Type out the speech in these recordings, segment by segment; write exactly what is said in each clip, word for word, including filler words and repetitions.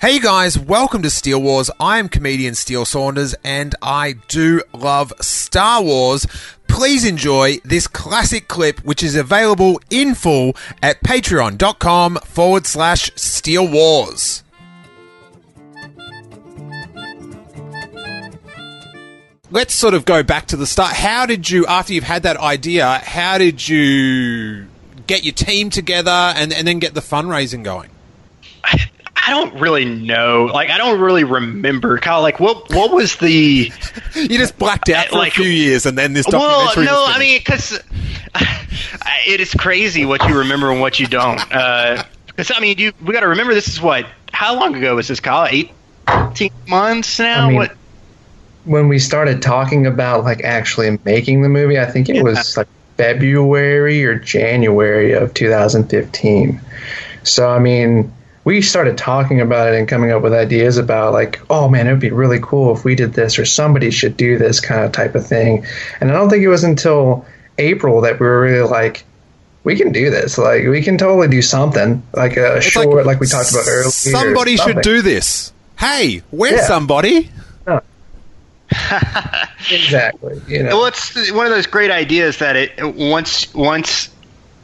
Hey guys, welcome to Steel Wars. I am comedian Steel Saunders, and I do love Star Wars. Please enjoy this classic clip, which is available in full at patreon.com forward slash Steel Wars. Let's sort of go back to the start. How did you, after you've had that idea, how did you get your team together and, and then get the fundraising going? I, I don't really know. Like, I don't really remember. Kyle, like, what what was the... You just blacked out for like, a few years and then this documentary... Well, no, I mean, because it is crazy what you remember and what you don't. Uh, cause, I mean, you, we got to remember this is what... How long ago was this, Kyle? eighteen months now? I mean, what? When we started talking about like actually making the movie, I think it yeah. was like February or January of two thousand fifteen. So, I mean, we started talking about it and coming up with ideas about like, oh man, it would be really cool if we did this or somebody should do this kind of type of thing. And I don't think it was until April that we were really like, we can do this. Like, we can totally do something like a it's short, like, like we talked about earlier. Somebody should do this. Hey, we're yeah. somebody. Exactly. You know. Well, it's one of those great ideas that it once once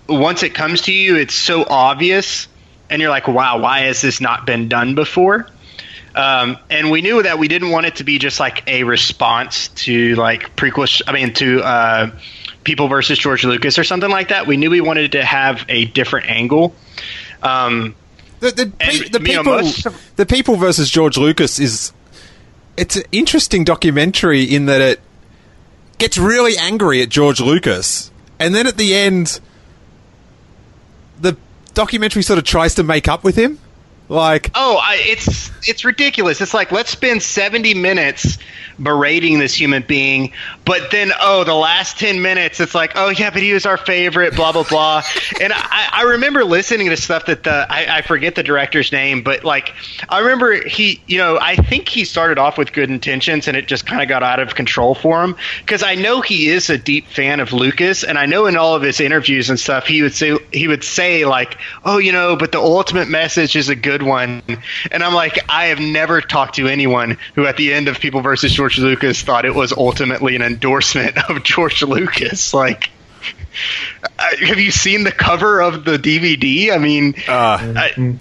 once it comes to you, it's so obvious, and you're like, "Wow, why has this not been done before?" Um, and we knew that we didn't want it to be just like a response to like prequel. Sh- I mean, to uh, People versus George Lucas or something like that. We knew we wanted to have a different angle. Um, the the, pe- the people most- the People versus George Lucas is. It's an interesting documentary in that it gets really angry at George Lucas, and then at the end, the documentary sort of tries to make up with him. Like, oh, I, it's it's ridiculous. It's like, let's spend seventy minutes berating this human being, but then, oh, the last ten minutes, it's like, oh, yeah, but he was our favorite, blah, blah, blah. And I, I remember listening to stuff that the I, I forget the director's name, but, like, I remember he, you know, I think he started off with good intentions and it just kind of got out of control for him, because I know he is a deep fan of Lucas, and I know in all of his interviews and stuff, he would say, he would say like, oh, you know, but the ultimate message is a good one. And I'm like, I have never talked to anyone who at the end of People versus George Lucas thought it was ultimately an endorsement of George Lucas. Like, have you seen the cover of the D V D? I mean, uh, I,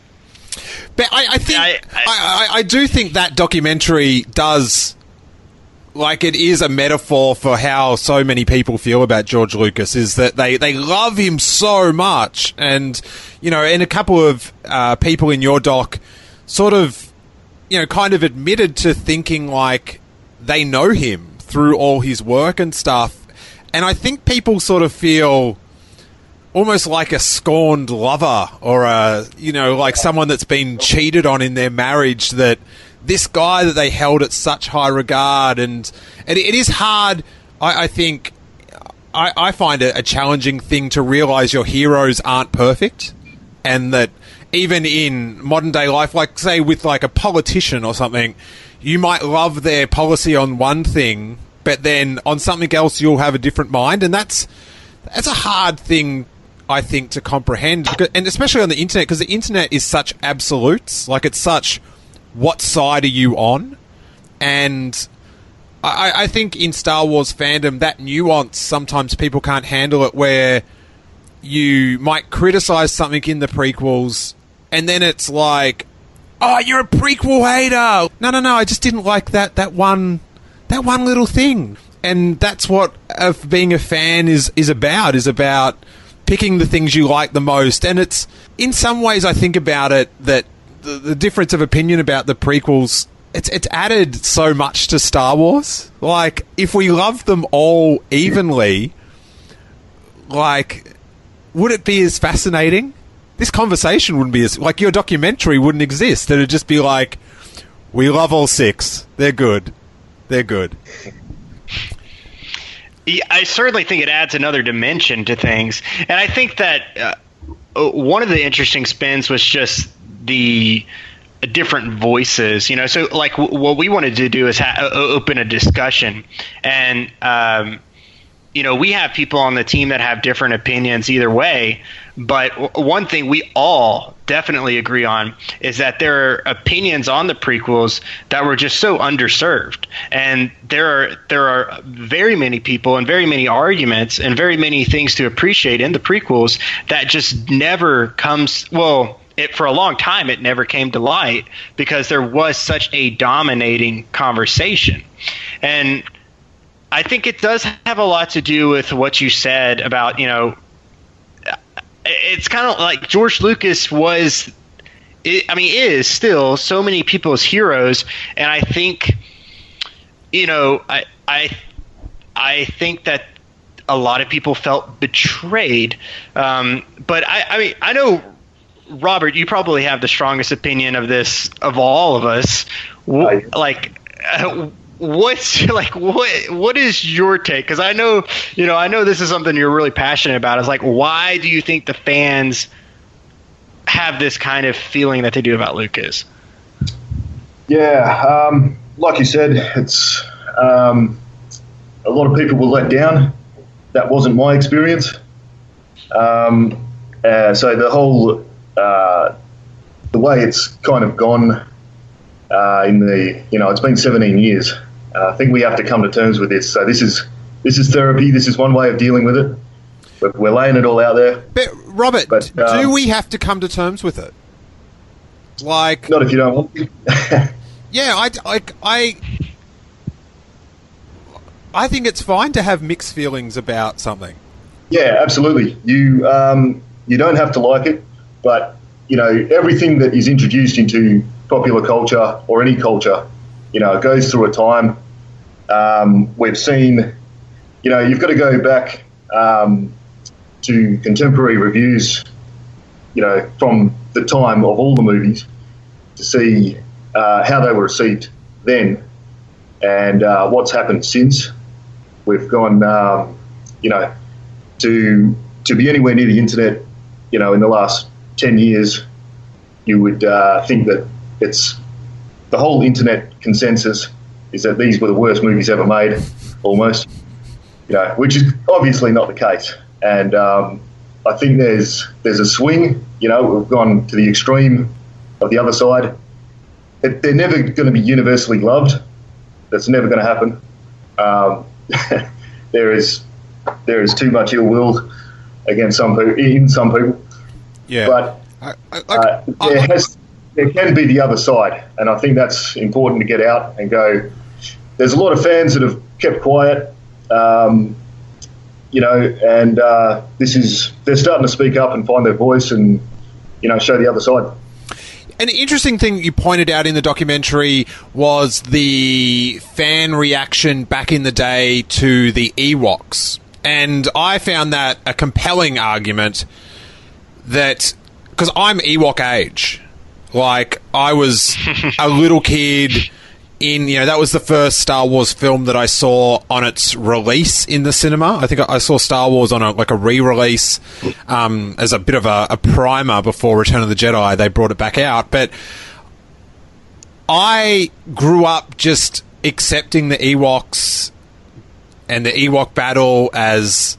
but I, I think I, I, I, I do think that documentary does, like, it is a metaphor for how so many people feel about George Lucas, is that they, they love him so much. And, you know, and a couple of uh, people in your doc sort of, you know, kind of admitted to thinking like they know him through all his work and stuff. And I think people sort of feel almost like a scorned lover or, a, you know, like someone that's been cheated on in their marriage, that this guy that they held at such high regard. And, and it is hard, I, I think, I, I find it a challenging thing to realize your heroes aren't perfect, and that even in modern day life, like, say, with, like, a politician or something, you might love their policy on one thing, but then on something else you'll have a different mind. And that's that's a hard thing, I think, to comprehend. And especially on the internet, because the internet is such absolutes. Like, it's such, what side are you on? And I, I think in Star Wars fandom, that nuance, sometimes people can't handle it, where you might criticize something in the prequels, and then it's like, oh, you're a prequel hater. No, no, no, I just didn't like that that one that one little thing. And that's what of being a fan is, is about, is about picking the things you like the most. And it's, in some ways, I think about it, that the, the difference of opinion about the prequels, it's it's added so much to Star Wars. Like, if we loved them all evenly, like, would it be as fascinating? this conversation wouldn't be as, like, your documentary wouldn't exist. It'd just be like, we love all six. They're good. They're good. Yeah, I certainly think it adds another dimension to things. And I think that uh, one of the interesting spins was just the different voices, you know. So, like, w- what we wanted to do is ha- open a discussion. And, um, you know, we have people on the team that have different opinions either way. But w- one thing we all definitely agree on is that there are opinions on the prequels that were just so underserved. And there are there are very many people and very many arguments and very many things to appreciate in the prequels that just never comes – well, it, for a long time, it never came to light because there was such a dominating conversation. And I think it does have a lot to do with what you said about, you know, it's kind of like George Lucas was, I mean, is still so many people's heroes. And I think, you know, I, I, I think that a lot of people felt betrayed. Um, but I, I mean, I know, Robert, you probably have the strongest opinion of this of all of us. What, like, uh, what's like what what is your take? Because I know you know I know this is something you're really passionate about. It's like, why do you think the fans have this kind of feeling that they do about Lucas? Yeah, um, like you said, it's um, a lot of people were let down. That wasn't my experience. Um, uh, so the whole. Uh, the way it's kind of gone uh, in the, you know, it's been seventeen years. Uh, I think we have to come to terms with this. So this is this is therapy. This is one way of dealing with it. We're, we're laying it all out there. But Robert, but, uh, do we have to come to terms with it? Like, not if you don't want to. Yeah, I, I, I, I think it's fine to have mixed feelings about something. Yeah, absolutely. You um, you don't have to like it. But, you know, everything that is introduced into popular culture or any culture, you know, it goes through a time. Um, we've seen, you know, you've got to go back um, to contemporary reviews, you know, from the time of all the movies to see uh, how they were received then and uh, what's happened since. We've gone, um, you know, to to be anywhere near the internet, you know, in the last ten years, you would uh, think that it's the whole internet consensus is that these were the worst movies ever made, almost, you know, which is obviously not the case. And um, I think there's there's a swing, you know, we've gone to the extreme of the other side. It, they're never going to be universally loved. That's never going to happen. Um, there is there is too much ill will against some people, in some people. Yeah. But I, I, uh, I, I, there, has, there can be the other side, and I think that's important to get out and go. There's a lot of fans that have kept quiet, um, you know, and uh, this is they're starting to speak up and find their voice and, you know, show the other side. An interesting thing you pointed out in the documentary was the fan reaction back in the day to the Ewoks, and I found that a compelling argument. That, because I'm Ewok age, like, I was a little kid in, you know, that was the first Star Wars film that I saw on its release in the cinema. I think I saw Star Wars on, a, like, a re-release um, as a bit of a, a primer before Return of the Jedi. They brought it back out, but I grew up just accepting the Ewoks and the Ewok battle as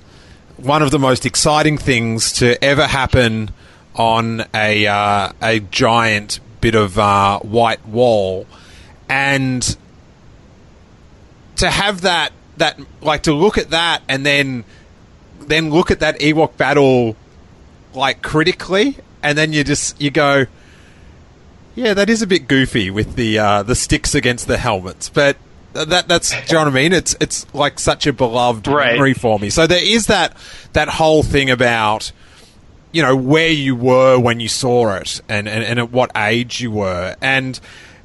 one of the most exciting things to ever happen on a uh, a giant bit of uh, white wall, and to have that that like to look at that and then then look at that Ewok battle like critically, and then you just you go, yeah, that is a bit goofy with the uh, the sticks against the helmets, but. That that's do you know what I mean? It's it's like such a beloved right. memory for me. So there is that that whole thing about, you know, where you were when you saw it and, and, and at what age you were. And,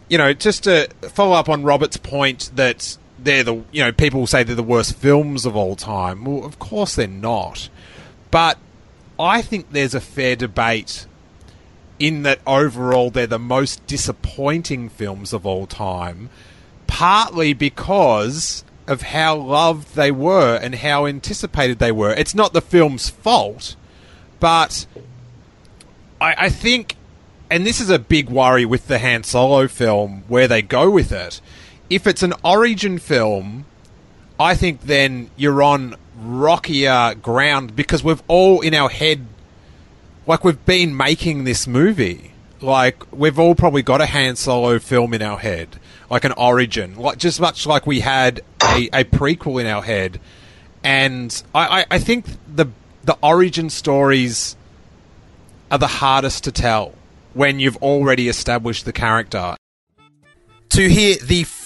you know, just to follow up on Robert's point that they're the you know, people say they're the worst films of all time. Well, of course they're not. But I think there's a fair debate in that overall they're the most disappointing films of all time, partly because of how loved they were and how anticipated they were. It's not the film's fault, but I, I think, and this is a big worry with the Han Solo film, where they go with it. If it's an origin film, I think then you're on rockier ground, because we've all in our head, like, we've been making this movie. Like, we've all probably got a Han Solo film in our head, like an origin, like just much like we had a, a prequel in our head. And I, I, I think the the origin stories are the hardest to tell when you've already established the character. To hear the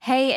Hey,